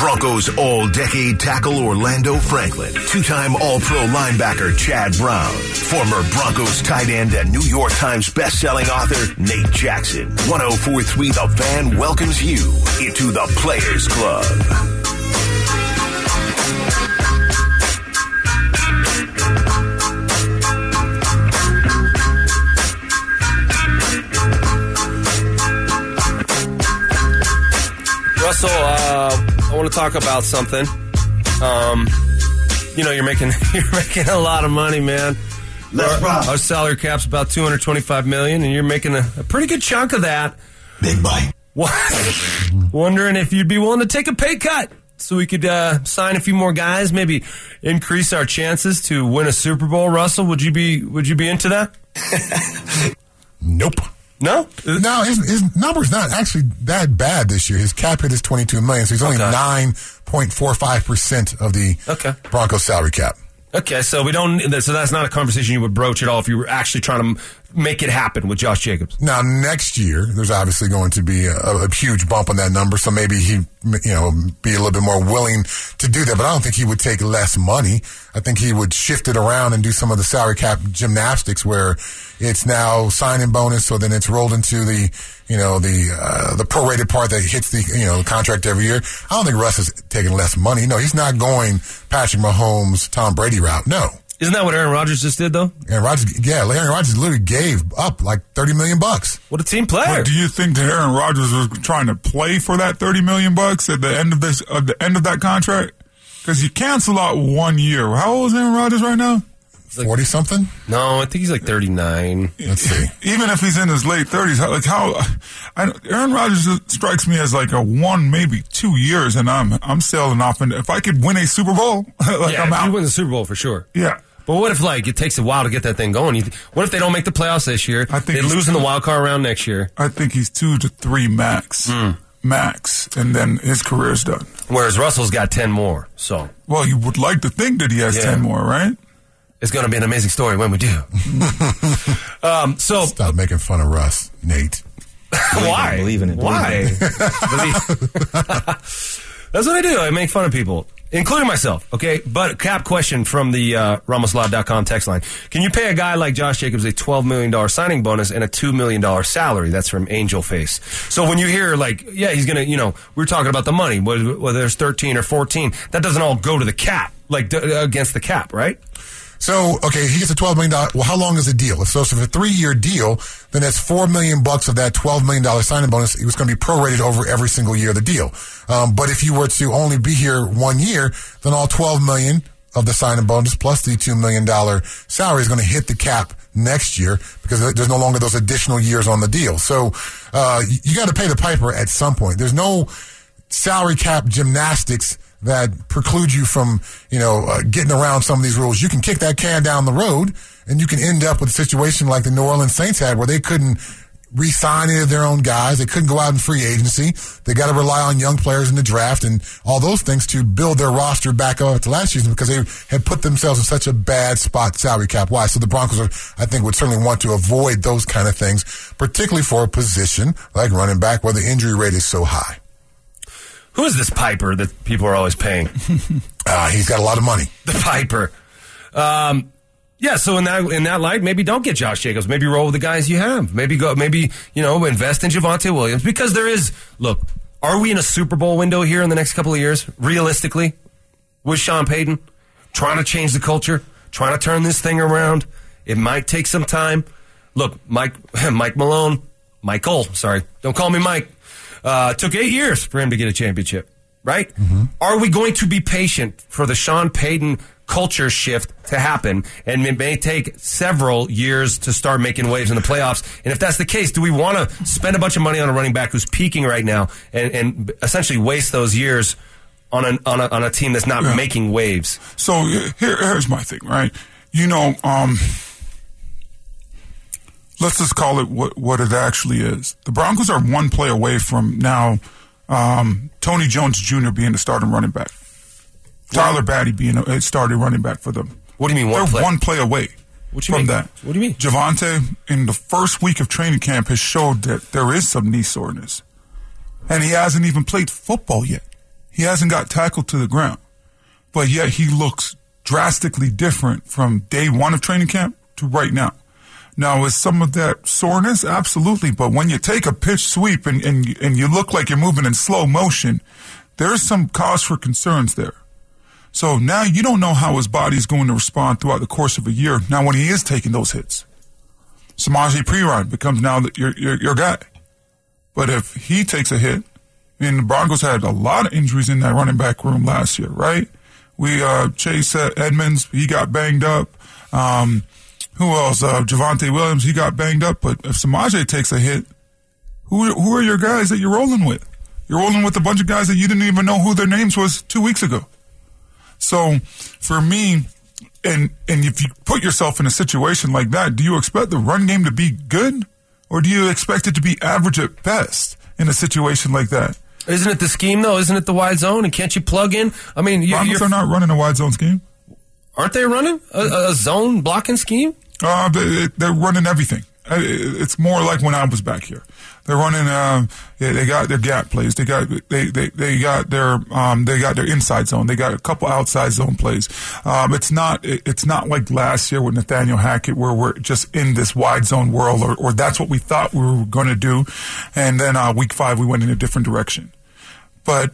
Broncos all-decade tackle Orlando Franklin, two-time All-Pro linebacker Chad Brown, former Broncos tight end and New York Times best-selling author Nate Jackson. 104.3 The Fan welcomes you into the Players Club. Russell, I want to talk about something. You know, you're making a lot of money, man. Our salary cap's about $225 million, and you're making a pretty good chunk of that. Big bite. What? Wondering if you'd be willing to take a pay cut so we could sign a few more guys, maybe increase our chances to win a Super Bowl. Russell, would you be into that? Nope. No? No, his number's not actually that bad this year. His cap hit is $22 million, so he's only 9.45% of the Broncos salary cap. Okay, so that's not a conversation you would broach at all if you were actually trying to make it happen with Josh Jacobs. Now, next year, there's obviously going to be a huge bump on that number, so maybe he, be a little bit more willing to do that, but I don't think he would take less money. I think he would shift it around and do some of the salary cap gymnastics where it's now signing bonus, so then it's rolled into the prorated part that hits the, contract every year. I don't think Russ is taking less money. No, he's not going Patrick Mahomes, Tom Brady route. No. Isn't that what Aaron Rodgers just did, though? Aaron Rodgers literally gave up like $30 million. What a team player! But do you think that Aaron Rodgers was trying to play for that $30 million at the end of that contract? Because you cancel out 1 year. How old is Aaron Rodgers right now? 40 something? No, I think he's like 39. Let's see. Even if he's in his late 30s, Aaron Rodgers strikes me as like a 1 maybe 2 years, and I'm sailing off. And if I could win a Super Bowl, I'm out. You win the Super Bowl for sure. Yeah. But what if, it takes a while to get that thing going? What if they don't make the playoffs this year? I think they lose in the wild card round next year. I think he's 2 to 3 max. Max, and then his career's done. Whereas Russell's got 10 more, so. Well, you would like to think that he has 10 more, right? It's going to be an amazing story when we do. Stop making fun of Russ, Nate. Why? Believe in it. Why? That's what I do. I make fun of people. Including myself, okay? But cap question from the RamosLive.com text line. Can you pay a guy like Josh Jacobs a $12 million signing bonus and a $2 million salary? That's from Angel Face. So when you hear he's going to, we're talking about the money, whether it's 13 or 14, that doesn't all go to the cap, against the cap, right? So, okay, he gets a $12 million. Well, how long is the deal? So if it's a 3-year deal, then that's $4 million of that $12 million signing bonus. It was going to be prorated over every single year of the deal. But if you were to only be here 1 year, then all $12 million of the signing bonus plus the $2 million salary is going to hit the cap next year because there's no longer those additional years on the deal. So, you got to pay the piper at some point. There's no salary cap gymnastics that preclude you from, getting around some of these rules. You can kick that can down the road, and you can end up with a situation like the New Orleans Saints had where they couldn't re-sign any of their own guys. They couldn't go out in free agency. They got to rely on young players in the draft and all those things to build their roster back up to last season because they had put themselves in such a bad spot salary cap-wise. So the Broncos, would certainly want to avoid those kind of things, particularly for a position like running back where the injury rate is so high. Who is this Piper that people are always paying? He's got a lot of money. The Piper. So in that light, maybe don't get Josh Jacobs. Maybe roll with the guys you have. Maybe invest in Javonte Williams because there is, are we in a Super Bowl window here in the next couple of years? Realistically, with Sean Payton, trying to change the culture, trying to turn this thing around. It might take some time. Look, Michael, don't call me Mike. Took 8 years for him to get a championship, right? Mm-hmm. Are we going to be patient for the Sean Payton culture shift to happen? And it may take several years to start making waves in the playoffs. And if that's the case, do we want to spend a bunch of money on a running back who's peaking right now and essentially waste those years on a team that's not making waves? So here's my thing, right? Let's just call it what it actually is. The Broncos are 1 play away from now Tony Jones Jr. being the starting running back. Tyler Batty being a starting running back for them. What do you mean They're 1 play away from that. What do you mean? Javonte, in the first week of training camp, has showed that there is some knee soreness. And he hasn't even played football yet. He hasn't got tackled to the ground. But yet he looks drastically different from day one of training camp to right now. Now, is some of that soreness? Absolutely. But when you take a pitch sweep and you look like you're moving in slow motion, there's some cause for concerns there. So now you don't know how his body's going to respond throughout the course of a year. Now, when he is taking those hits, Samaje Perine becomes now your guy. But if he takes a hit, I mean, the Broncos had a lot of injuries in that running back room last year, right? We Chase Edmonds, he got banged up. Who else? Javonte Williams, he got banged up. But if Samaje takes a hit, who are your guys that you're rolling with? You're rolling with a bunch of guys that you didn't even know who their names was 2 weeks ago. So for me, and if you put yourself in a situation like that, do you expect the run game to be good, or do you expect it to be average at best in a situation like that? Isn't it the scheme, though? Isn't it the wide zone? And can't you plug in? I mean, they're not running a wide zone scheme. Aren't they running a zone blocking scheme? They're running everything. It's more like when I was back here. They're running. They got their gap plays. They got they got their inside zone. They got a couple outside zone plays. It's not like last year with Nathaniel Hackett, where we're just in this wide zone world, or that's what we thought we were going to do, and then week 5 we went in a different direction. But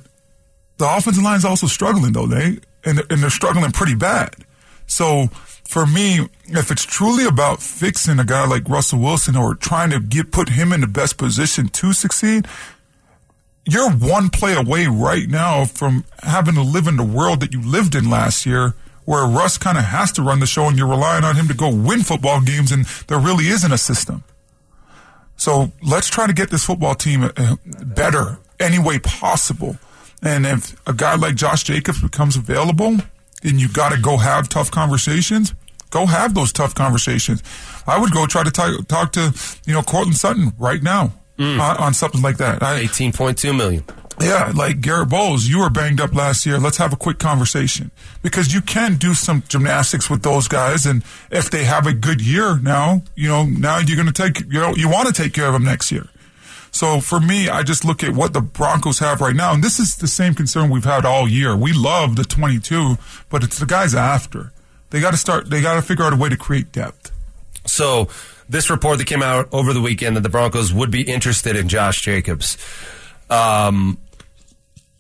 the offensive line is also struggling though. They're struggling pretty bad. So. For me, if it's truly about fixing a guy like Russell Wilson or trying to put him in the best position to succeed, you're one play away right now from having to live in the world that you lived in last year, where Russ kind of has to run the show and you're relying on him to go win football games, and there really isn't a system. So let's try to get this football team better any way possible. And if a guy like Josh Jacobs becomes available, and you got to go have tough conversations, go have those tough conversations. I would go try to talk to, Cortland Sutton right now on something like that. $18.2 million. Yeah, like Garrett Bowles, you were banged up last year. Let's have a quick conversation. Because you can do some gymnastics with those guys, and if they have a good year now, now you're going to you want to take care of them next year. So for me, I just look at what the Broncos have right now, and this is the same concern we've had all year. We love the 22, but it's the guys after. They got to figure out a way to create depth. So this report that came out over the weekend that the Broncos would be interested in Josh Jacobs. Do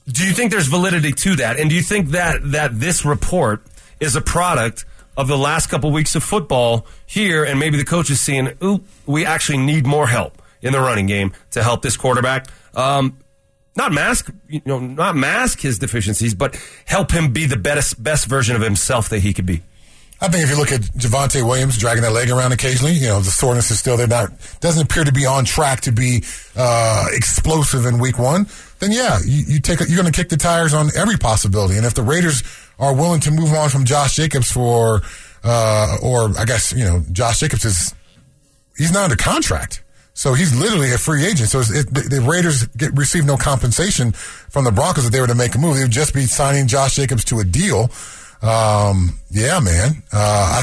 you think there's validity to that? And do you think that this report is a product of the last couple weeks of football here, and maybe the coach is seeing, ooh, we actually need more help in the running game to help this quarterback, not mask his deficiencies, but help him be the best version of himself that he could be? I think if you look at Javonte Williams dragging that leg around occasionally, the soreness is still there. Doesn't appear to be on track to be explosive in week 1. Then yeah, you're going to kick the tires on every possibility. And if the Raiders are willing to move on from Josh Jacobs Josh Jacobs he's not under contract. So he's literally a free agent. So the Raiders receive no compensation from the Broncos if they were to make a move. They would just be signing Josh Jacobs to a deal. I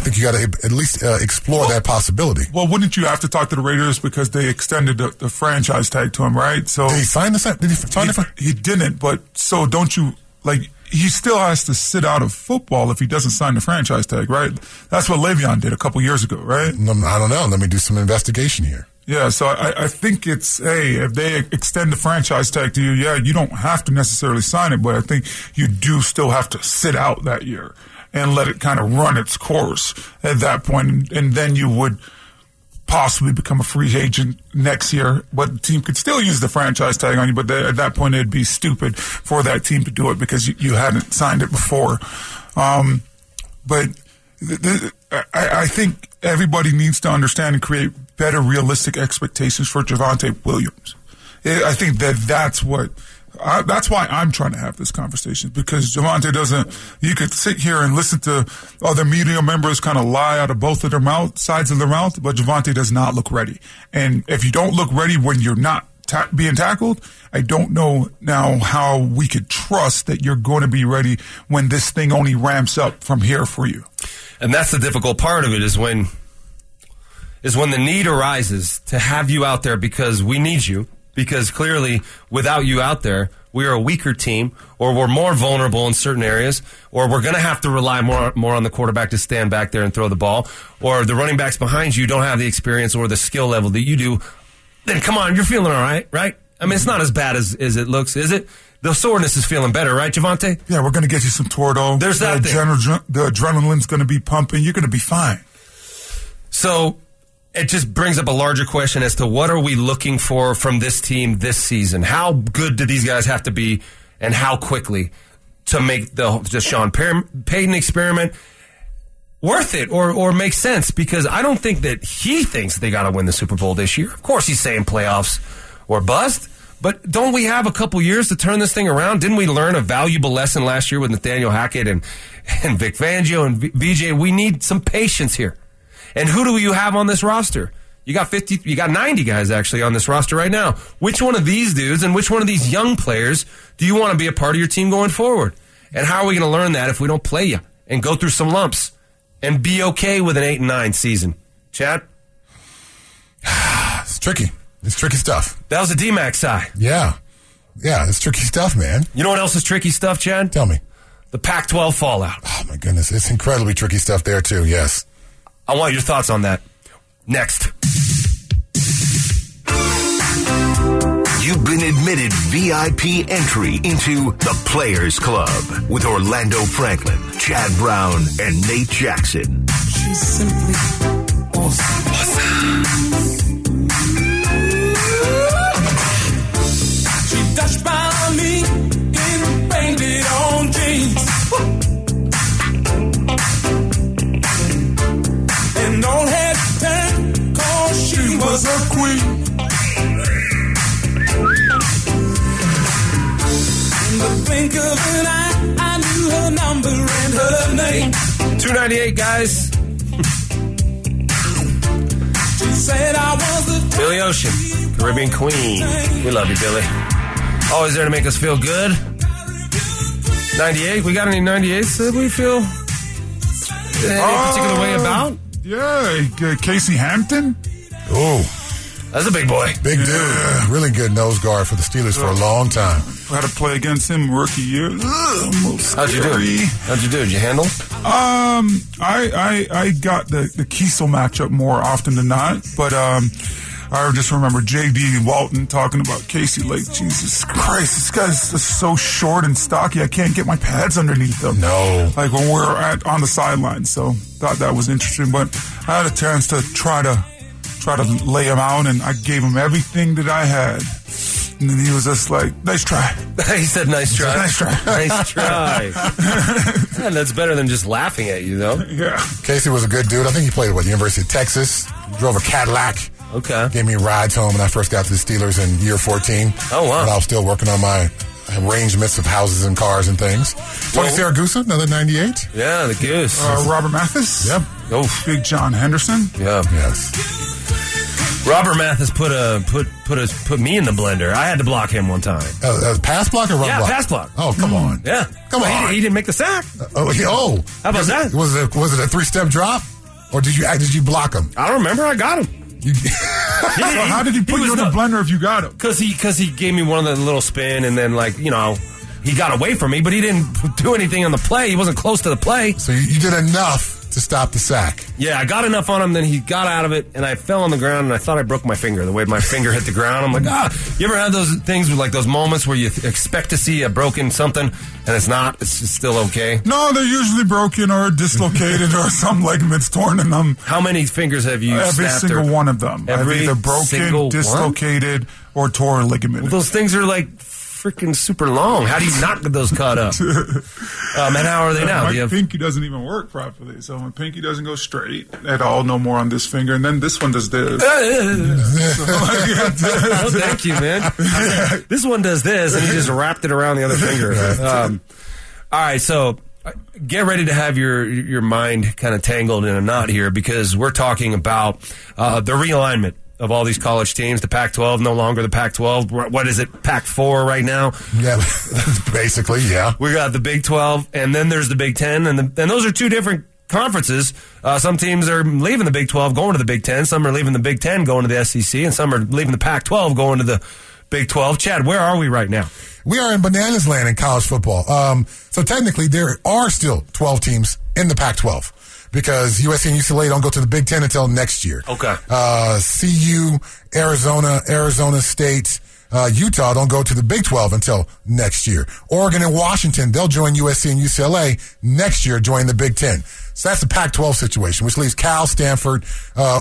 think you got to at least explore that possibility. Well, wouldn't you have to talk to the Raiders because they extended the franchise tag to him, right? So did he sign the? Did he sign the? He didn't. But so don't you like? He still has to sit out of football if he doesn't sign the franchise tag, right? That's what Le'Veon did a couple years ago, right? I don't know. Let me do some investigation here. Yeah, so I think it's, hey, if they extend the franchise tag to you, yeah, you don't have to necessarily sign it, but I think you do still have to sit out that year and let it kind of run its course at that point, and then you would possibly become a free agent next year. But the team could still use the franchise tag on you, but at that point it would be stupid for that team to do it because you hadn't signed it before. I think everybody needs to understand and create better realistic expectations for Javonte Williams. I think that's why I'm trying to have this conversation, because Javonte you could sit here and listen to other media members kind of lie out of both of their sides of their mouth, but Javonte does not look ready. And if you don't look ready when you're not being tackled, I don't know now how we could trust that you're going to be ready when this thing only ramps up from here for you. And that's the difficult part of it is when the need arises to have you out there because we need you because clearly without you out there, we are a weaker team, or we're more vulnerable in certain areas, or we're going to have to rely more on the quarterback to stand back there and throw the ball, or the running backs behind you don't have the experience or the skill level that you do, then come on, you're feeling all right, right? I mean, it's not as bad as it looks, is it? The soreness is feeling better, right, Javonte? Yeah, we're going to get you some Toradol. There's that thing. The adrenaline's going to be pumping. You're going to be fine. So it just brings up a larger question as to what are we looking for from this team this season? How good do these guys have to be, and how quickly to make the Sean Payton experiment worth it or make sense? Because I don't think that he thinks they got to win the Super Bowl this year. Of course, he's saying playoffs or bust. But don't we have a couple years to turn this thing around? Didn't we learn a valuable lesson last year with Nathaniel Hackett and Vic Fangio and VJ? We need some patience here. And who do you have on this roster? You got 50, you got 90 guys actually on this roster right now. Which one of these dudes and which one of these young players do you want to be a part of your team going forward? And how are we going to learn that if we don't play you and go through some lumps and be okay with an 8-9 season? Chad? It's tricky. It's tricky stuff. That was a D-Max sigh. Yeah. Yeah, it's tricky stuff, man. You know what else is tricky stuff, Chad? Tell me. The Pac-12 fallout. Oh, my goodness. It's incredibly tricky stuff there, too. Yes. I want your thoughts on that. Next. You've been admitted VIP entry into the Players Club with Orlando Franklin, Chad Brown, and Nate Jackson. She's simply awesome. She touched by me in painted on jeans. Woo! Don't hesitate, 'cause she was a queen. In the blink of an eye, I knew her number and her name. 298, guys. She said I was the Billy Ocean, Caribbean Queen. We love you, Billy. Always there to make us feel good. 98, we got any 98s that we feel any particular way about? Yeah, Casey Hampton. Oh, that's a big boy. Big dude. Really good nose guard for the Steelers for a long time. Had to play against him rookie year. How'd you do? Did you handle? I got the Kiesel matchup more often than not, but I just remember J.D. Walton talking about Casey like, Jesus Christ, this guy's just so short and stocky, I can't get my pads underneath them. No. Like when we're on the sideline, so thought that was interesting. But I had a chance to try to lay him out, and I gave him everything that I had. And then he was just like, nice try. He said, nice try. Nice try. Nice try. Man, that's better than just laughing at you, though. Yeah. Casey was a good dude. I think he played at the University of Texas. Drove a Cadillac. Okay. Gave me rides home when I first got to the Steelers in year 14. Oh, wow. But I was still working on my arrangements of houses and cars and things. Tony Saragusa, another 98. Yeah, the Goose. Robert Mathis. Yep. Oh. Big John Henderson. Yeah. Yes. Robert Mathis put me in the blender. I had to block him one time. Pass block or run block? Yeah, pass block. Oh, come on. Yeah. Come on. He didn't make the sack. How about that? Was it a three-step drop? Or did you block him? I don't remember. I got him. So how did he put you in the blender if you got him? Because he gave me one of the little spin, and then, like, you know, he got away from me, but he didn't do anything on the play. He wasn't close to the play. So you did enough to stop the sack. Yeah, I got enough on him, then he got out of it, and I fell on the ground, and I thought I broke my finger. The way my finger hit the ground, I'm like, you ever had those things with, like, those moments where you expect to see a broken something, and it's not? It's still okay? No, they're usually broken or dislocated or some ligaments torn in them. How many fingers have you snapped? Every single one of them. Every either broken, dislocated, or torn ligament. Well, those things are, like, freaking super long. How do you not get those caught up? And how are they now? My pinky doesn't even work properly, so my pinky doesn't go straight at all, no more on this finger, and then this one does this. Oh, thank you, man. This one does this, and he just wrapped it around the other finger. All right, so get ready to have your mind kind of tangled in a knot here, because we're talking about the realignment of all these college teams. The Pac-12, no longer the Pac-12. What is it, Pac-4 right now? Yeah, basically, yeah. We got the Big 12, and then there's the Big 10, and those are two different conferences. Some teams are leaving the Big 12, going to the Big 10. Some are leaving the Big 10, going to the SEC, and some are leaving the Pac-12, going to the Big 12. Chad, where are we right now? We are in bananas land in college football. So technically there are still 12 teams in the Pac-12. Because USC and UCLA don't go to the Big 10 until next year. Okay. CU, Arizona, Arizona State, Utah don't go to the Big 12 until next year. Oregon and Washington, they'll join USC and UCLA next year, join the Big 10. So that's the Pac-12 situation, which leaves Cal, Stanford,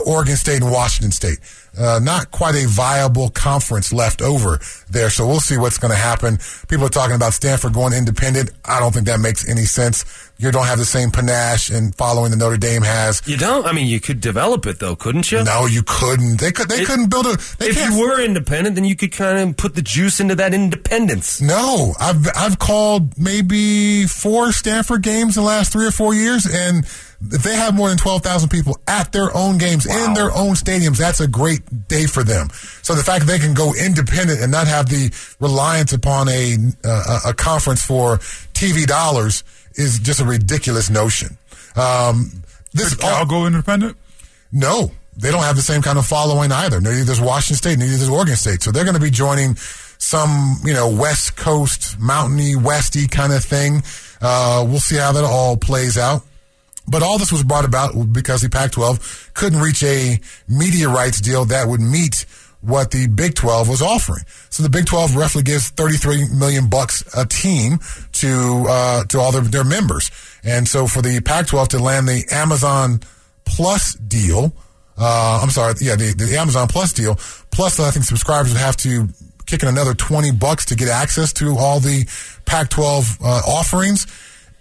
Oregon State, and Washington State. Not quite a viable conference left over there, so we'll see what's going to happen. People are talking about Stanford going independent. I don't think that makes any sense. You don't have the same panache and following that Notre Dame has. You don't? I mean, you could develop it, though, couldn't you? No, you couldn't. They couldn't build a... If you were independent, then you could kind of put the juice into that independence. No. I've called maybe 4 Stanford games in the last 3 or 4 years, and... If they have more than 12,000 people at their own games, wow, in their own stadiums, that's a great day for them. So the fact that they can go independent and not have the reliance upon a conference for TV dollars is just a ridiculous notion. Did Cal go independent? No. They don't have the same kind of following either. Neither does Washington State, neither does Oregon State. So they're going to be joining some, West Coast, mountainy, westy kind of thing. We'll see how that all plays out. But all this was brought about because the Pac-12 couldn't reach a media rights deal that would meet what the Big 12 was offering. So the Big 12 roughly gives $33 million a team to all their members. And so for the Pac-12 to land the Amazon Plus deal, the Amazon Plus deal, plus I think subscribers would have to kick in another $20 to get access to all the Pac-12 offerings.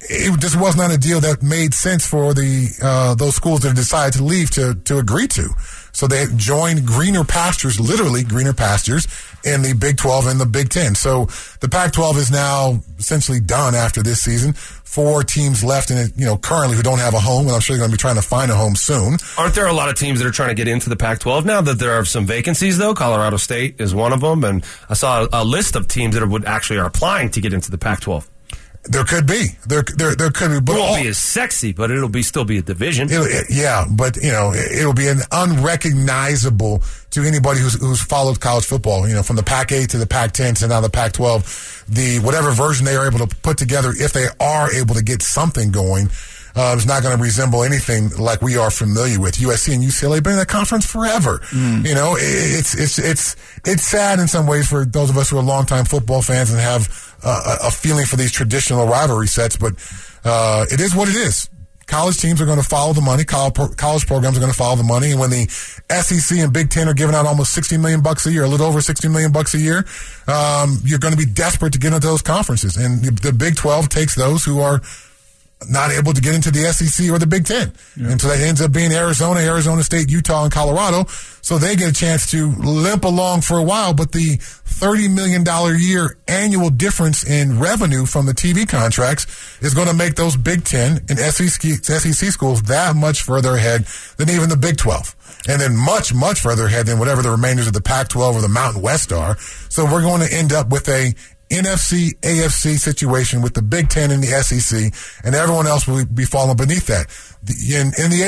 It just was not a deal that made sense for the those schools that decided to leave to agree to. So they joined greener pastures, in the Big 12 and the Big 10. So the Pac-12 is now essentially done after this season. 4 teams left in it, currently who don't have a home, and I'm sure they're going to be trying to find a home soon. Aren't there a lot of teams that are trying to get into the Pac-12 now that there are some vacancies, though? Colorado State is one of them, and I saw a list of teams that are applying to get into the Pac-12. There could be. There could be. But it won't be as sexy, but it'll still be a division. It'll be an unrecognizable to anybody who's followed college football, from the Pac-8 to the Pac-10 to now the Pac-12, the whatever version they are able to put together, if they are able to get something going, it's not going to resemble anything like we are familiar with. USC and UCLA have been in that conference forever. Mm. It's sad in some ways for those of us who are longtime football fans and have a feeling for these traditional rivalry sets, but it is what it is. College teams are going to follow the money. College programs are going to follow the money. And when the SEC and Big Ten are giving out almost $60 million a year, a little over $60 million a year, you're going to be desperate to get into those conferences. And the Big 12 takes those who are not able to get into the SEC or the Big Ten. Yeah. And so that ends up being Arizona, Arizona State, Utah, and Colorado. So they get a chance to limp along for a while, but the $30 million a year annual difference in revenue from the TV contracts is going to make those Big Ten and SEC schools that much further ahead than even the Big 12. And then much, much further ahead than whatever the remainders of the Pac-12 or the Mountain West are. So we're going to end up with a NFC, AFC situation with the Big Ten and the SEC, and everyone else will be falling beneath that. In the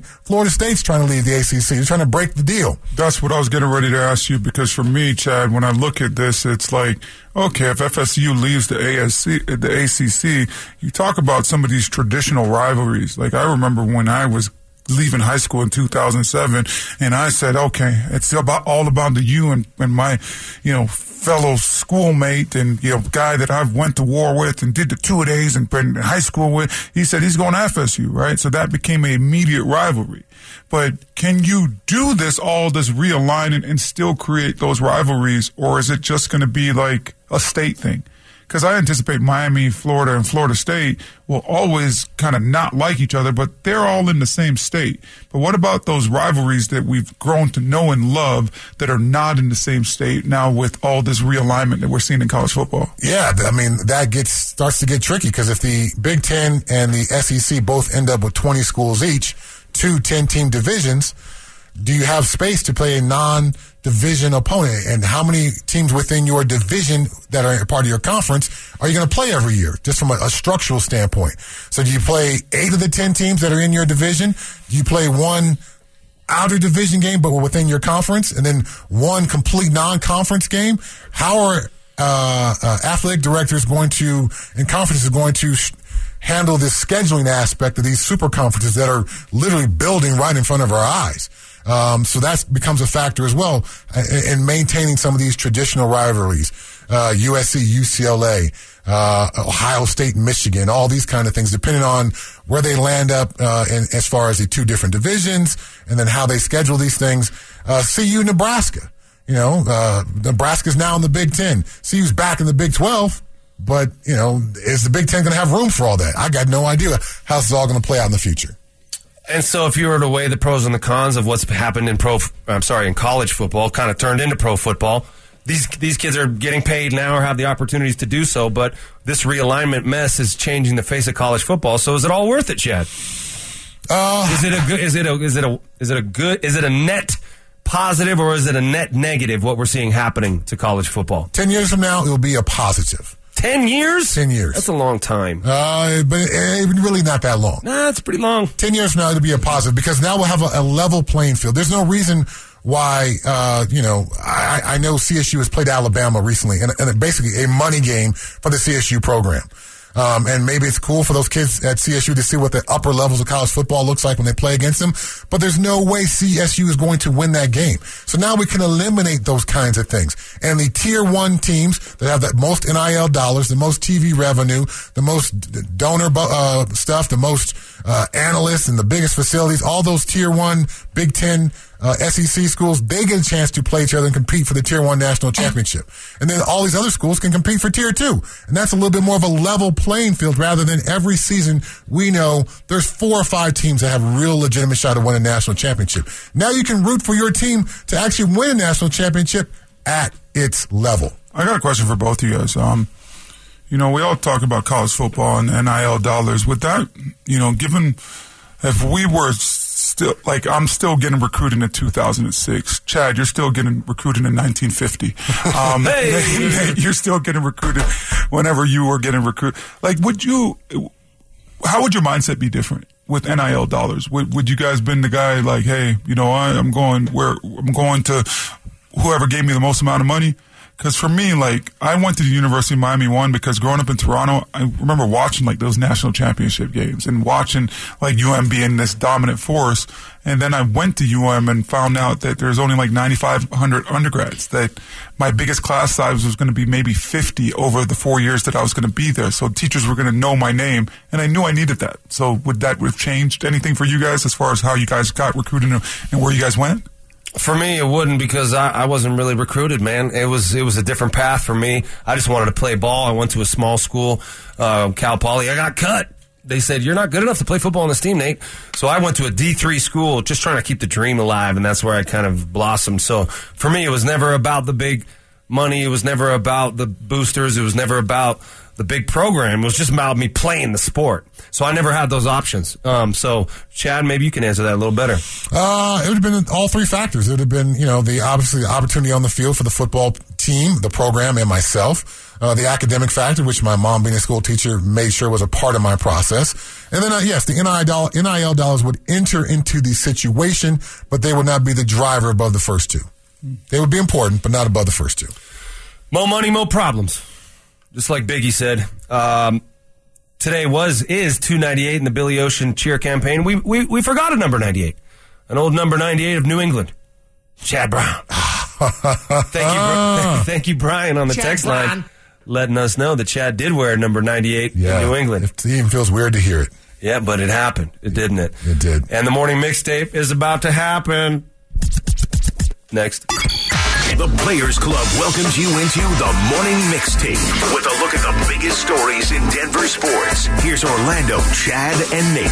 ACC, Florida State's trying to leave the ACC. They're trying to break the deal. That's what I was getting ready to ask you, because for me, Chad, when I look at this, it's like, okay, if FSU leaves the ACC, you talk about some of these traditional rivalries. Like, I remember when I was leaving high school in 2007, and I said, okay, it's all about the U and my, fellow schoolmate and, guy that I've went to war with and did the two-a-days and been in high school with. He said he's going to FSU, right? So that became an immediate rivalry. But can you do all this realigning and still create those rivalries, or is it just going to be like a state thing? Because I anticipate Miami, Florida, and Florida State will always kind of not like each other, but they're all in the same state. But what about those rivalries that we've grown to know and love that are not in the same state now with all this realignment that we're seeing in college football? Yeah, I mean, that starts to get tricky, because if the Big Ten and the SEC both end up with 20 schools each, 2 10-team divisions, do you have space to play a non-division opponent? And how many teams within your division that are part of your conference are you going to play every year, just from a structural standpoint? So do you play 8 of the 10 teams that are in your division? Do you play one outer division game but within your conference, and then one complete non-conference game, how are athletic directors going to and conferences going to handle this scheduling aspect of these super conferences that are literally building right in front of our eyes? So that becomes a factor as well in maintaining some of these traditional rivalries, USC, UCLA, Ohio State, Michigan, all these kind of things, depending on where they land up in, as far as the two different divisions and then how they schedule these things. CU, Nebraska. You know, Nebraska's now in the Big 10. CU's back in the Big 12. But, you know, is the Big 10 going to have room for all that? I got no idea how this is all going to play out in the future. And so if you were to weigh the pros and the cons of what's happened in in college football, kind of turned into pro football, these kids are getting paid now or have the opportunities to do so, but this realignment mess is changing the face of college football. So is it all worth it, Chad? Is it a net positive or is it a net negative what we're seeing happening to college football? 10 years from now, it'll be a positive. 10 years? 10 years. That's a long time. But it's really not that long. Nah, it's pretty long. 10 years from now, it'll be a positive because now we'll have a level playing field. There's no reason why, I know CSU has played Alabama recently, and basically a money game for the CSU program. And maybe it's cool for those kids at CSU to see what the upper levels of college football looks like when they play against them. But there's no way CSU is going to win that game. So now we can eliminate those kinds of things. And the tier one teams that have the most NIL dollars, the most TV revenue, the most donor stuff, the most analysts and the biggest facilities, all those tier one, Big Ten, SEC schools, they get a chance to play each other and compete for the Tier 1 National Championship. And then all these other schools can compete for Tier 2. And that's a little bit more of a level playing field rather than every season we know there's 4 or 5 teams that have a real legitimate shot to win a national championship. Now you can root for your team to actually win a national championship at its level. I got a question for both of you guys. We all talk about college football and NIL dollars. With that, given if we were still, like, I'm still getting recruited in 2006. Chad, you're still getting recruited in 1950. Hey. You're still getting recruited whenever you were getting recruited. Like, how would your mindset be different with NIL dollars? Would you guys been the guy like, hey, I'm going to whoever gave me the most amount of money? Because for me, like, I went to the University of Miami, one, because growing up in Toronto, I remember watching, like, those national championship games and watching, like, UM being this dominant force. And then I went to UM and found out that there's only, like, 9,500 undergrads, that my biggest class size was going to be maybe 50 over the 4 years that I was going to be there. So teachers were going to know my name, and I knew I needed that. So would that have changed anything for you guys as far as how you guys got recruited and where you guys went? For me, it wouldn't because I wasn't really recruited, man. It was a different path for me. I just wanted to play ball. I went to a small school, Cal Poly. I got cut. They said, you're not good enough to play football on this team, Nate. So I went to a D3 school just trying to keep the dream alive, and that's where I kind of blossomed. So for me, it was never about the big money. It was never about the boosters. It was never about the big program. It was just about me playing the sport. So I never had those options. So, Chad, maybe you can answer that a little better. It would have been all three factors. It would have been, the opportunity on the field for the football team, the program, and myself. The academic factor, which my mom being a school teacher made sure was a part of my process. And then, yes, the NIL dollars would enter into the situation, but they would not be the driver above the first two. They would be important, but not above the first two. More money, more problems. Just like Biggie said, today is 298 in the Billy Ocean cheer campaign. We forgot a number 98, an old number 98 of New England, Chad Brown. Thank you, Brian, on the Chad text Brown. Line, letting us know that Chad did wear number 98 in New England. It even feels weird to hear it. Yeah, but it happened, didn't it? It did. And the morning mixtape is about to happen. Next. The Players Club welcomes you into the Morning Mixtape with a look at the biggest stories in Denver sports. Here's Orlando, Chad, and Nate.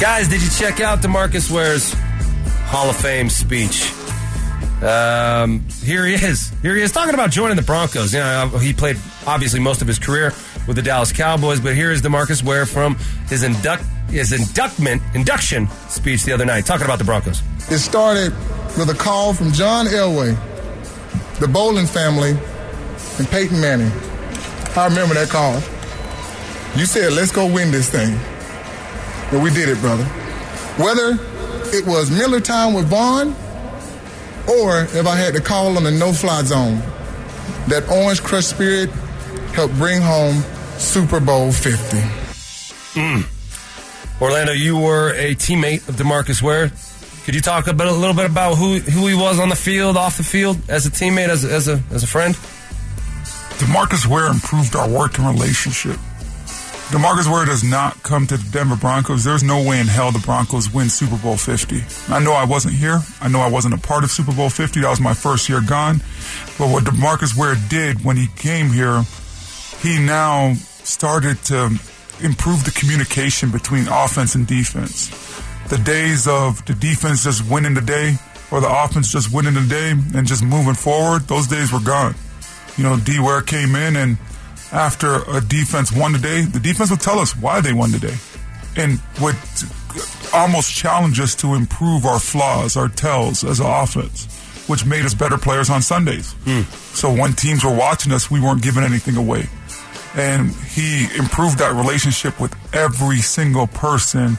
Guys, did you check out DeMarcus Ware's Hall of Fame speech? Here he is talking about joining the Broncos. He played obviously most of his career with the Dallas Cowboys, but here is DeMarcus Ware from his his induction speech the other night, talking about the Broncos. It started with a call from John Elway, the Bowling family, and Peyton Manning. I remember that call. You said, let's go win this thing. But we did it, brother. Whether it was Miller time with Vaughn or if I had to call on the no-fly zone, that Orange Crush spirit helped bring home Super Bowl 50. Orlando, you were a teammate of DeMarcus Ware. Could you talk a little bit about who he was on the field, off the field, as a teammate, as a friend? DeMarcus Ware improved our working relationship. DeMarcus Ware does not come to the Denver Broncos, there's no way in hell the Broncos win Super Bowl 50. I know I wasn't here. I know I wasn't a part of Super Bowl 50. That was my first year gone. But what DeMarcus Ware did when he came here, he now started to improve the communication between offense and defense. The days of the defense just winning the day or the offense just winning the day and just moving forward, those days were gone. You know, D. Ware came in and after a defense won today, the defense would tell us why they won today and would almost challenge us to improve our flaws, our tells as an offense, which made us better players on Sundays. So when teams were watching us, we weren't giving anything away. And he improved that relationship with every single person,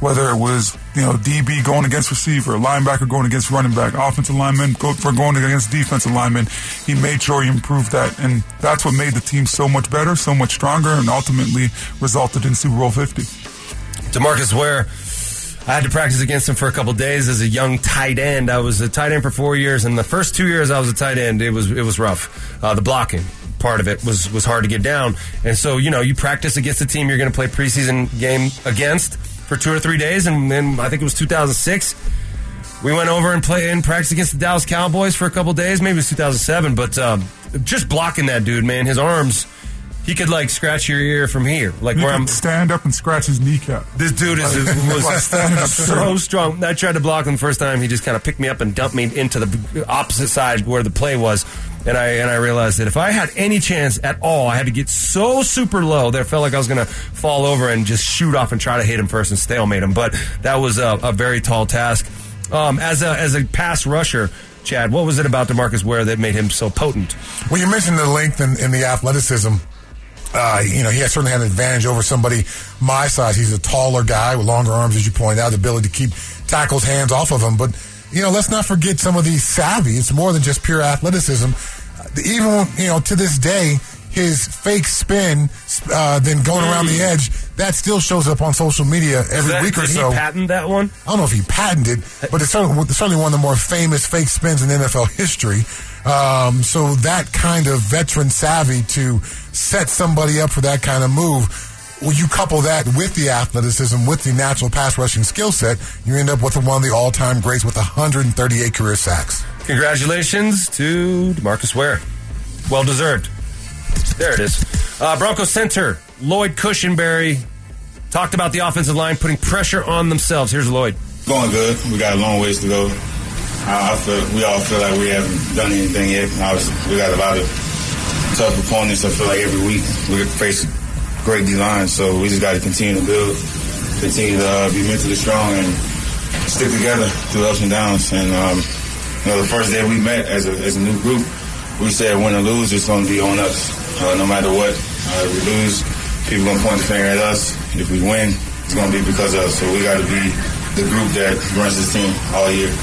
whether it was, you know, DB going against receiver, linebacker going against running back, offensive lineman going against defensive lineman. He made sure he improved that, and that's what made the team so much better, so much stronger, and ultimately resulted in Super Bowl 50. DeMarcus Ware, I had to practice against him for a couple of days as a young tight end. I was a tight end for 4 years, and the first 2 years I was a tight end, it was rough. The blocking part of it was hard to get down, and so, you know, you practice against the team you're going to play preseason game against for 2 or 3 days, and then I think it was 2006 we went over and played and practiced against the Dallas Cowboys for a couple days. Maybe it was 2007, but just blocking that dude, man, his arms, he could like scratch your ear from here, like he where I'm stand up and scratch his kneecap. This dude was so strong. I tried to block him the first time. He just kind of picked me up and dumped me into the opposite side where the play was, and I realized that if I had any chance at all, I had to get so super low that I felt like I was going to fall over and just shoot off and try to hit him first and stalemate him. But that was a very tall task. As a pass rusher, Chad, what was it about DeMarcus Ware that made him so potent? Well, you mentioned the length and the athleticism. You know, he certainly had an advantage over somebody my size. He's a taller guy with longer arms, as you point out, the ability to keep tackles hands off of him. But, you know, let's not forget some of the savvy. It's more than just pure athleticism. Even, you know, to this day, his fake spin, then going around the edge, that still shows up on social media every week or so. Did he patent that one? I don't know if he patented, but it's certainly one of the more famous fake spins in NFL history. So that kind of veteran savvy to set somebody up for that kind of move, when you couple that with the athleticism, with the natural pass rushing skill set, you end up with one of the all-time greats with 138 career sacks. Congratulations to DeMarcus Ware. Well deserved. There it is. Broncos center Lloyd Cushenberry talked about the offensive line putting pressure on themselves. Here's Lloyd. Going good. We got a long ways to go. We all feel like we haven't done anything yet. We got a lot of tough opponents. I feel like every week we face great D-line, so we just got to continue to build, continue to be mentally strong and stick together through ups and downs. And, you know, the first day we met as a new group, we said win or lose, it's going to be on us. No matter what, if we lose, people going to point the finger at us. If we win, it's going to be because of us. So we got to be the group that runs this team all year.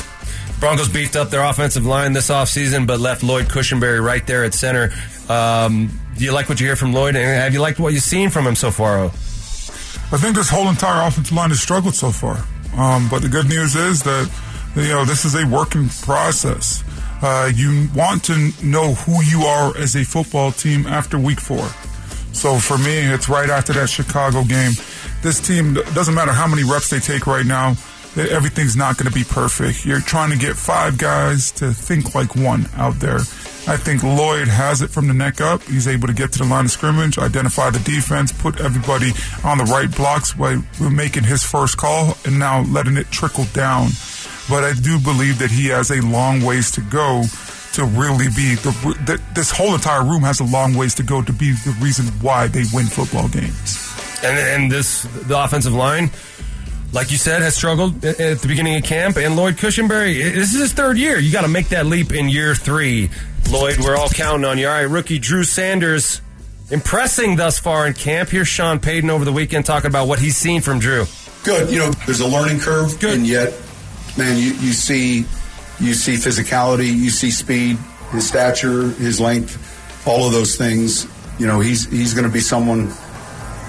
Broncos beefed up their offensive line this offseason, but left Lloyd Cushenberry right there at center. Do you like what you hear from Lloyd? Have you liked what you've seen from him so far, O? I think this whole entire offensive line has struggled so far. But the good news is that, you know, this is a working process. You want to know who you are as a football team after week 4. So for me, it's right after that Chicago game. This team, doesn't matter how many reps they take right now, everything's not going to be perfect. You're trying to get 5 guys to think like one out there. I think Lloyd has it from the neck up. He's able to get to the line of scrimmage, identify the defense, put everybody on the right blocks while we're making his first call and now letting it trickle down. But I do believe that he has a long ways to go to really be this whole entire room has a long ways to go to be the reason why they win football games. And the offensive line, like you said, has struggled at the beginning of camp. And Lloyd Cushenberry, this is his third year. You got to make that leap in year three. Lloyd, we're all counting on you. All right, rookie Drew Sanders, impressing thus far in camp. Here's Sean Payton over the weekend talking about what he's seen from Drew. Good. You know, there's a learning curve. Good. And yet, man, you see physicality, you see speed, his stature, his length, all of those things. You know, he's going to be someone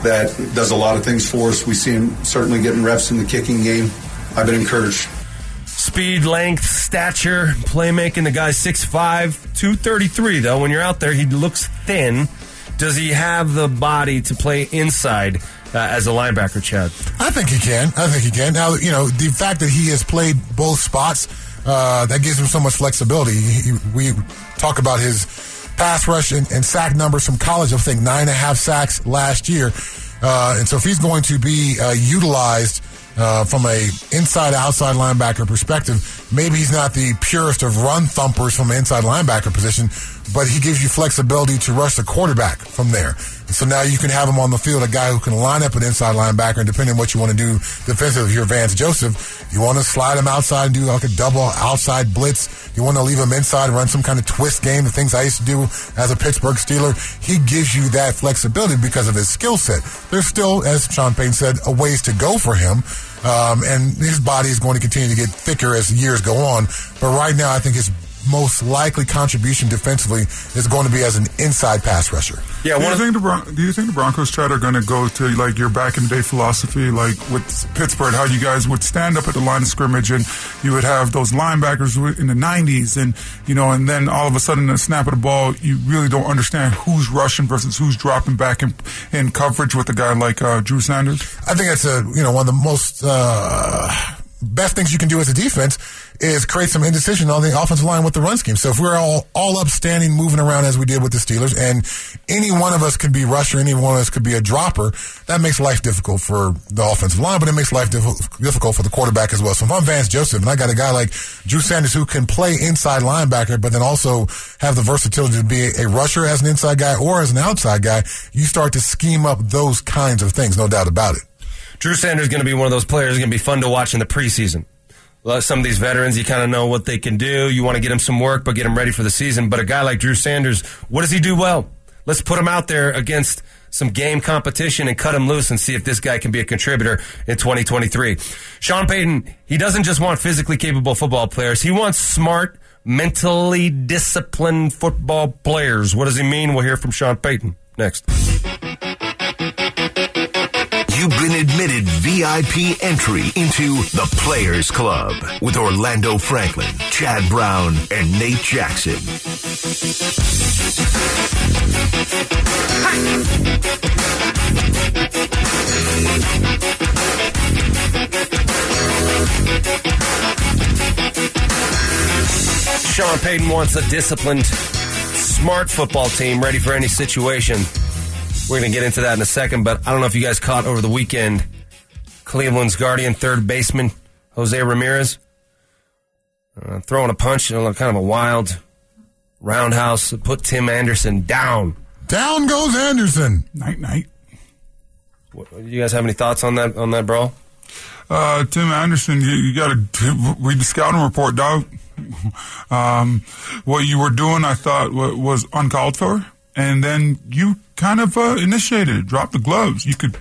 that does a lot of things for us. We see him certainly getting reps in the kicking game. I've been encouraged. Speed, length, stature, playmaking. The guy's 6'5", 233, though. When you're out there, he looks thin. Does he have the body to play inside as a linebacker, Chad? I think he can. Now, you know, the fact that he has played both spots, that gives him so much flexibility. We talk about his pass rush and sack numbers from college. I think 9.5 sacks last year. And so if he's going to be utilized from a inside-outside linebacker perspective, maybe he's not the purest of run thumpers from an inside linebacker position, but he gives you flexibility to rush the quarterback from there. And so now you can have him on the field, a guy who can line up an inside linebacker, and depending on what you want to do defensively, if you're Vance Joseph, you want to slide him outside and do like a double outside blitz. You want to leave him inside, run some kind of twist game, the things I used to do as a Pittsburgh Steeler. He gives you that flexibility because of his skill set. There's still, as Sean Payton said, a ways to go for him. And his body is going to continue to get thicker as years go on. But right now, I think his most likely contribution defensively is going to be as an inside pass rusher. Yeah. Do you think the Broncos, Chad, are going to go to like your back in the day philosophy, like with Pittsburgh, how you guys would stand up at the line of scrimmage and you would have those linebackers in the 90s, and you know, and then all of a sudden, the snap of the ball, you really don't understand who's rushing versus who's dropping back in coverage with a guy like Drew Sanders? I think that's one of the most best things you can do as a defense is create some indecision on the offensive line with the run scheme. So if we're all up standing, moving around as we did with the Steelers, and any one of us could be rusher, any one of us could be a dropper, that makes life difficult for the offensive line, but it makes life difficult for the quarterback as well. So if I'm Vance Joseph and I got a guy like Drew Sanders who can play inside linebacker, but then also have the versatility to be a rusher as an inside guy or as an outside guy, you start to scheme up those kinds of things, no doubt about it. Drew Sanders is going to be one of those players going to be fun to watch in the preseason. Some of these veterans, you kind of know what they can do. You want to get him some work, but get him ready for the season. But a guy like Drew Sanders, what does he do well? Let's put him out there against some game competition and cut him loose and see if this guy can be a contributor in 2023. Sean Payton, he doesn't just want physically capable football players. He wants smart, mentally disciplined football players. What does he mean? We'll hear from Sean Payton next. You've been admitted VIP entry into the Players Club with Orlando Franklin, Chad Brown, and Nate Jackson. Sean Payton wants a disciplined, smart football team ready for any situation. We're going to get into that in a second, but I don't know if you guys caught over the weekend Cleveland's guardian, third baseman, Jose Ramirez, throwing a punch in kind of a wild roundhouse that put Tim Anderson down. Down goes Anderson. Night-night. You guys have any thoughts on that brawl? Tim Anderson, you got to read the scouting report, dog. What you were doing, I thought, was uncalled for. And then you kind of initiated it, dropped the gloves. You could.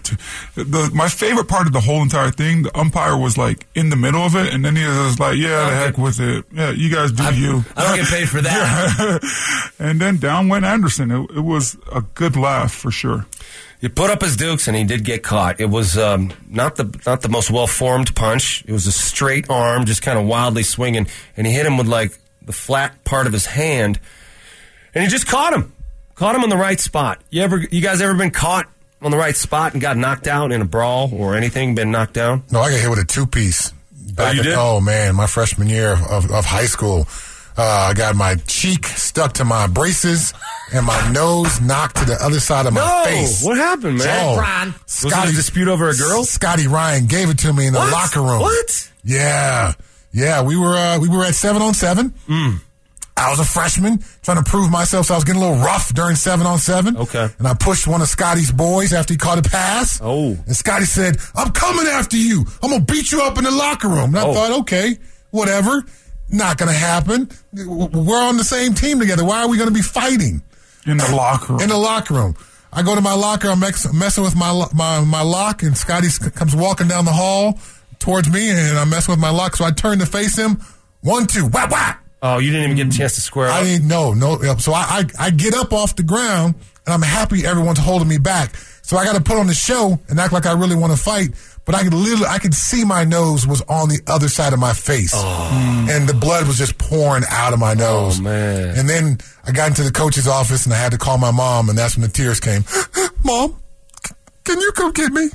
My favorite part of the whole entire thing, the umpire was like in the middle of it, and then he was like, "Yeah, the heck with it. Yeah, you guys do you. I don't get paid for that." Yeah. And then down went Anderson. It was a good laugh for sure. He put up his dukes, and he did get caught. It was not the most well formed punch. It was a straight arm, just kind of wildly swinging, and he hit him with like the flat part of his hand, and he just caught him. Caught him on the right spot. You guys ever been caught on the right spot and got knocked out in a brawl or anything? Been knocked down? No, I got hit with a two-piece. Oh, you did? Oh, man, my freshman year of high school. I got my cheek stuck to my braces and my nose knocked to the other side of my face. What happened, man? Chad Brown. Was it a dispute over a girl? Scotty Ryan gave it to me in the locker room. What? Yeah. We were at 7-on-7. I was a freshman trying to prove myself, so I was getting a little rough during 7-on-7. Okay. And I pushed one of Scotty's boys after he caught a pass. Oh. And Scotty said, "I'm coming after you. I'm going to beat you up in the locker room." And I thought, okay, whatever. Not going to happen. We're on the same team together. Why are we going to be fighting? In the locker room. In the locker room. I go to my locker. I'm messing with my lock, and Scotty comes walking down the hall towards me, and I'm messing with my lock. So I turn to face him. 1, 2, whap, whap. Oh, you didn't even get a chance to square up? I didn't, no. So I get up off the ground, and I'm happy everyone's holding me back. So I got to put on the show and act like I really want to fight, but I could see my nose was on the other side of my face. Oh. And the blood was just pouring out of my nose. Oh, man. And then I got into the coach's office, and I had to call my mom, and that's when the tears came. "Mom, can you come get me?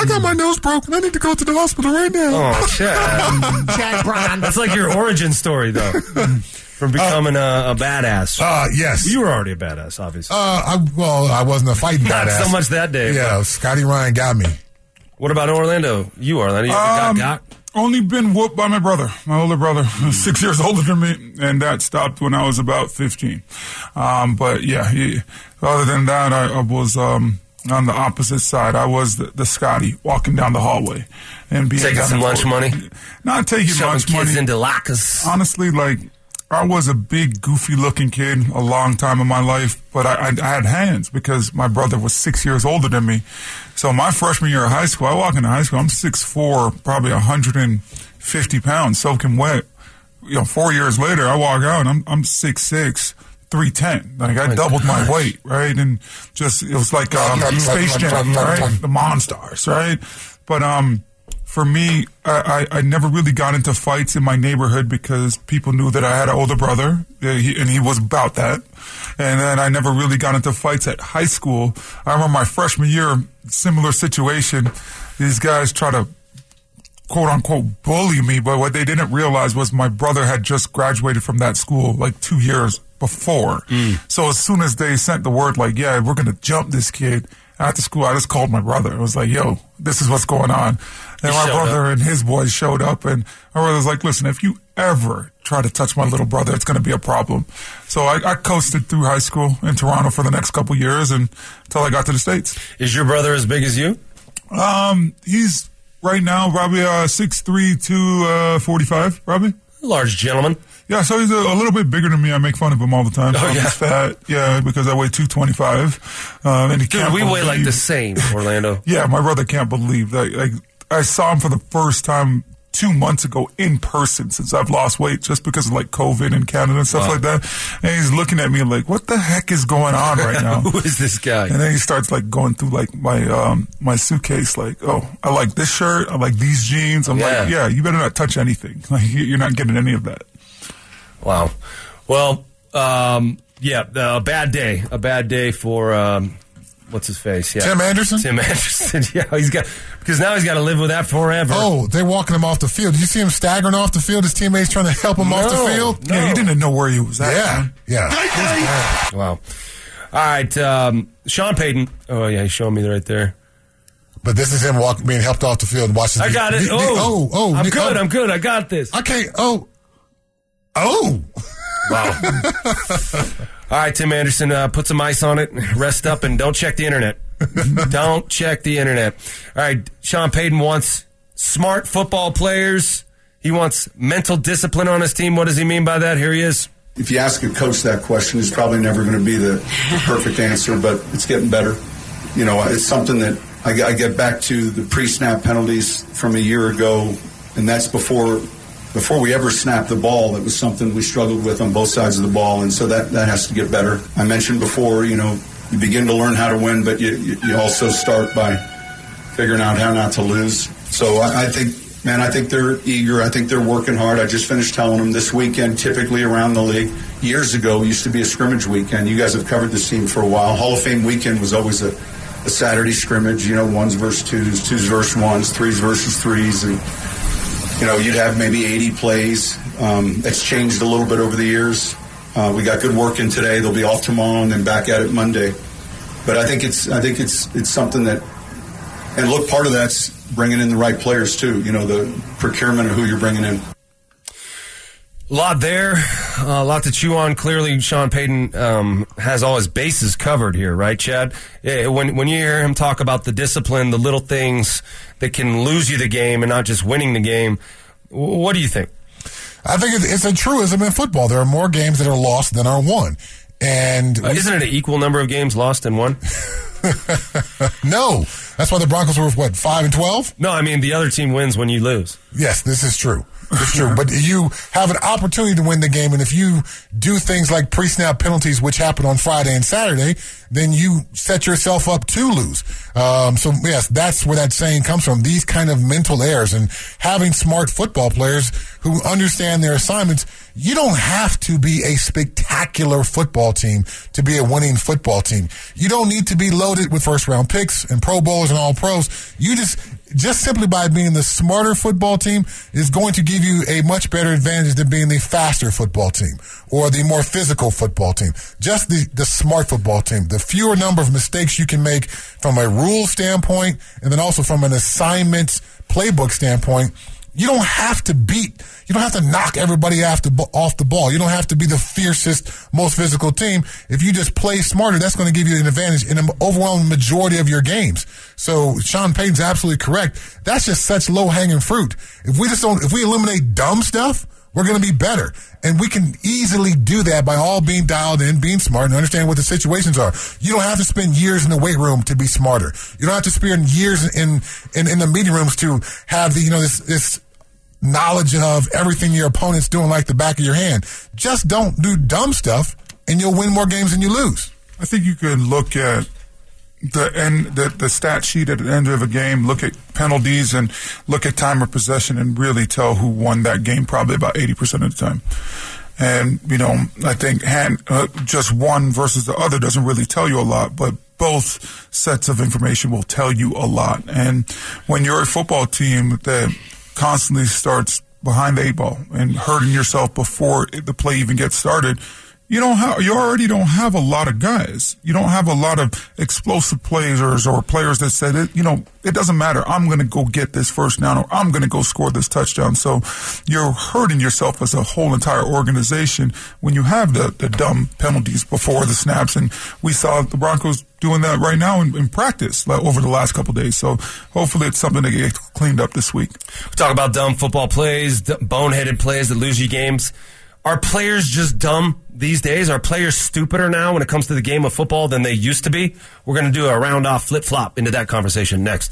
I got my nose broken. I need to go to the hospital right now." Oh, Chad. Chad Brown. That's like your origin story, though, from becoming a badass. Yes. You were already a badass, obviously. I wasn't a fighting badass. Not so much that day. Yeah, Scotty Ryan got me. What about Orlando? You ever got? Only been whooped by my brother, my older brother, 6 years older than me, and that stopped when I was about 15. But, yeah, other than that, I was... on the opposite side, I was the Scotty walking down the hallway and being taking some lunch money. Not taking lunch money. Into lockers. Honestly, I was a big, goofy-looking kid a long time in my life, but I had hands because my brother was 6 years older than me. So my freshman year of high school, I walk into high school, I'm 6'4", probably 150 pounds, soaking wet. 4 years later, I walk out and I'm 6'6". 310. I doubled my weight, right? And just, it was like Space Jam, right? The Monstars, right? But for me, I never really got into fights in my neighborhood because people knew that I had an older brother, and he was about that. And then I never really got into fights at high school. I remember my freshman year, similar situation. These guys try to quote-unquote bully me, but what they didn't realize was my brother had just graduated from that school 2 years before. So as soon as they sent the word, we're going to jump this kid after school, I just called my brother. I was like, yo, this is what's going on. And my brother and his boys showed up, and my brother was like, listen, if you ever try to touch my little brother, it's going to be a problem. So I coasted through high school in Toronto for the next couple years until I got to the States. Is your brother as big as you? He's right now probably 6'3", 245, probably. Large gentleman. Yeah, so he's a little bit bigger than me. I make fun of him all the time. He's fat. Yeah, because I weigh 225. And he can't believe... weigh the same, Orlando. Yeah, my brother can't believe that. I saw him for the first time 2 months ago in person since I've lost weight just because of COVID in Canada and stuff like that. And he's looking at me like, what the heck is going on right now? Who is this guy? And then he starts going through my my suitcase. I like this shirt. I like these jeans. I'm you better not touch anything. You're not getting any of that. Wow. Well, a bad day for, what's his face? Yeah. Tim Anderson, yeah. Because now he's got to live with that forever. Oh, they're walking him off the field. Did you see him staggering off the field? His teammates trying to help him off the field? No. Yeah, he didn't know where he was at. Yeah. Right. Wow. All right, Sean Payton. Oh, yeah, he's showing me right there. But this is him being helped off the field and watching. I got it. I'm good. I got this. I can't. Oh. Wow. All right, Tim Anderson, put some ice on it, rest up, and don't check the internet. Don't check the internet. All right, Sean Payton wants smart football players. He wants mental discipline on his team. What does he mean by that? Here he is. If you ask a coach that question, it's probably never going to be the perfect answer, but it's getting better. It's something that I get back to the pre-snap penalties from a year ago, and that's before we ever snapped the ball. That was something we struggled with on both sides of the ball, and so that has to get better. I mentioned before, you begin to learn how to win, but you also start by figuring out how not to lose. So I think they're eager. I think they're working hard. I just finished telling them this weekend, typically around the league, years ago, used to be a scrimmage weekend. You guys have covered this team for a while. Hall of Fame weekend was always a Saturday scrimmage, ones versus twos, twos versus ones, threes versus threes, and you'd have maybe 80 plays. It's changed a little bit over the years. We got good work in today. They'll be off tomorrow and then back at it Monday. But I think it's something that, and look, part of that's bringing in the right players too. The procurement of who you're bringing in. A lot there, a lot to chew on. Clearly, Sean Payton has all his bases covered here, right, Chad? When you hear him talk about the discipline, the little things that can lose you the game and not just winning the game, what do you think? I think it's a truism in football. There are more games that are lost than are won. And isn't it an equal number of games lost and won? No. That's why the Broncos were, 5-12? No, I mean, the other team wins when you lose. Yes, this is true. It's true, but you have an opportunity to win the game, and if you do things like pre-snap penalties, which happen on Friday and Saturday, then you set yourself up to lose. So, yes, that's where that saying comes from, these kind of mental errors. And having smart football players who understand their assignments, you don't have to be a spectacular football team to be a winning football team. You don't need to be loaded with first-round picks and Pro Bowls and All-Pros. You just simply by being the smarter football team is going to give you a much better advantage than being the faster football team or the more physical football team. Just the smart football team. The fewer number of mistakes you can make from a rule standpoint and then also from an assignments playbook standpoint. You don't have to you don't have to knock everybody off the ball. You don't have to be the fiercest, most physical team. If you just play smarter, that's going to give you an advantage in an overwhelming majority of your games. So Sean Payton's absolutely correct. That's just such low-hanging fruit. If we eliminate dumb stuff, we're going to be better. And we can easily do that by all being dialed in, being smart, and understanding what the situations are. You don't have to spend years in the weight room to be smarter. You don't have to spend years in the meeting rooms to have this knowledge of everything your opponent's doing like the back of your hand. Just don't do dumb stuff, and you'll win more games than you lose. I think you could look at the stat sheet at the end of a game, look at penalties and look at time of possession and really tell who won that game probably about 80% of the time. And, I think just one versus the other doesn't really tell you a lot, but both sets of information will tell you a lot. And when you're a football team that constantly starts behind the eight ball and hurting yourself before the play even gets started, you already don't have a lot of guys. You don't have a lot of explosive players or players that said, it doesn't matter. I'm going to go get this first down or I'm going to go score this touchdown. So you're hurting yourself as a whole entire organization when you have the dumb penalties before the snaps. And we saw the Broncos doing that right now in practice over the last couple of days. So hopefully it's something that gets cleaned up this week. We talk about dumb football plays, boneheaded plays that lose you games. Are players just dumb these days? Are players stupider now when it comes to the game of football than they used to be? We're going to do a round-off flip-flop into that conversation next.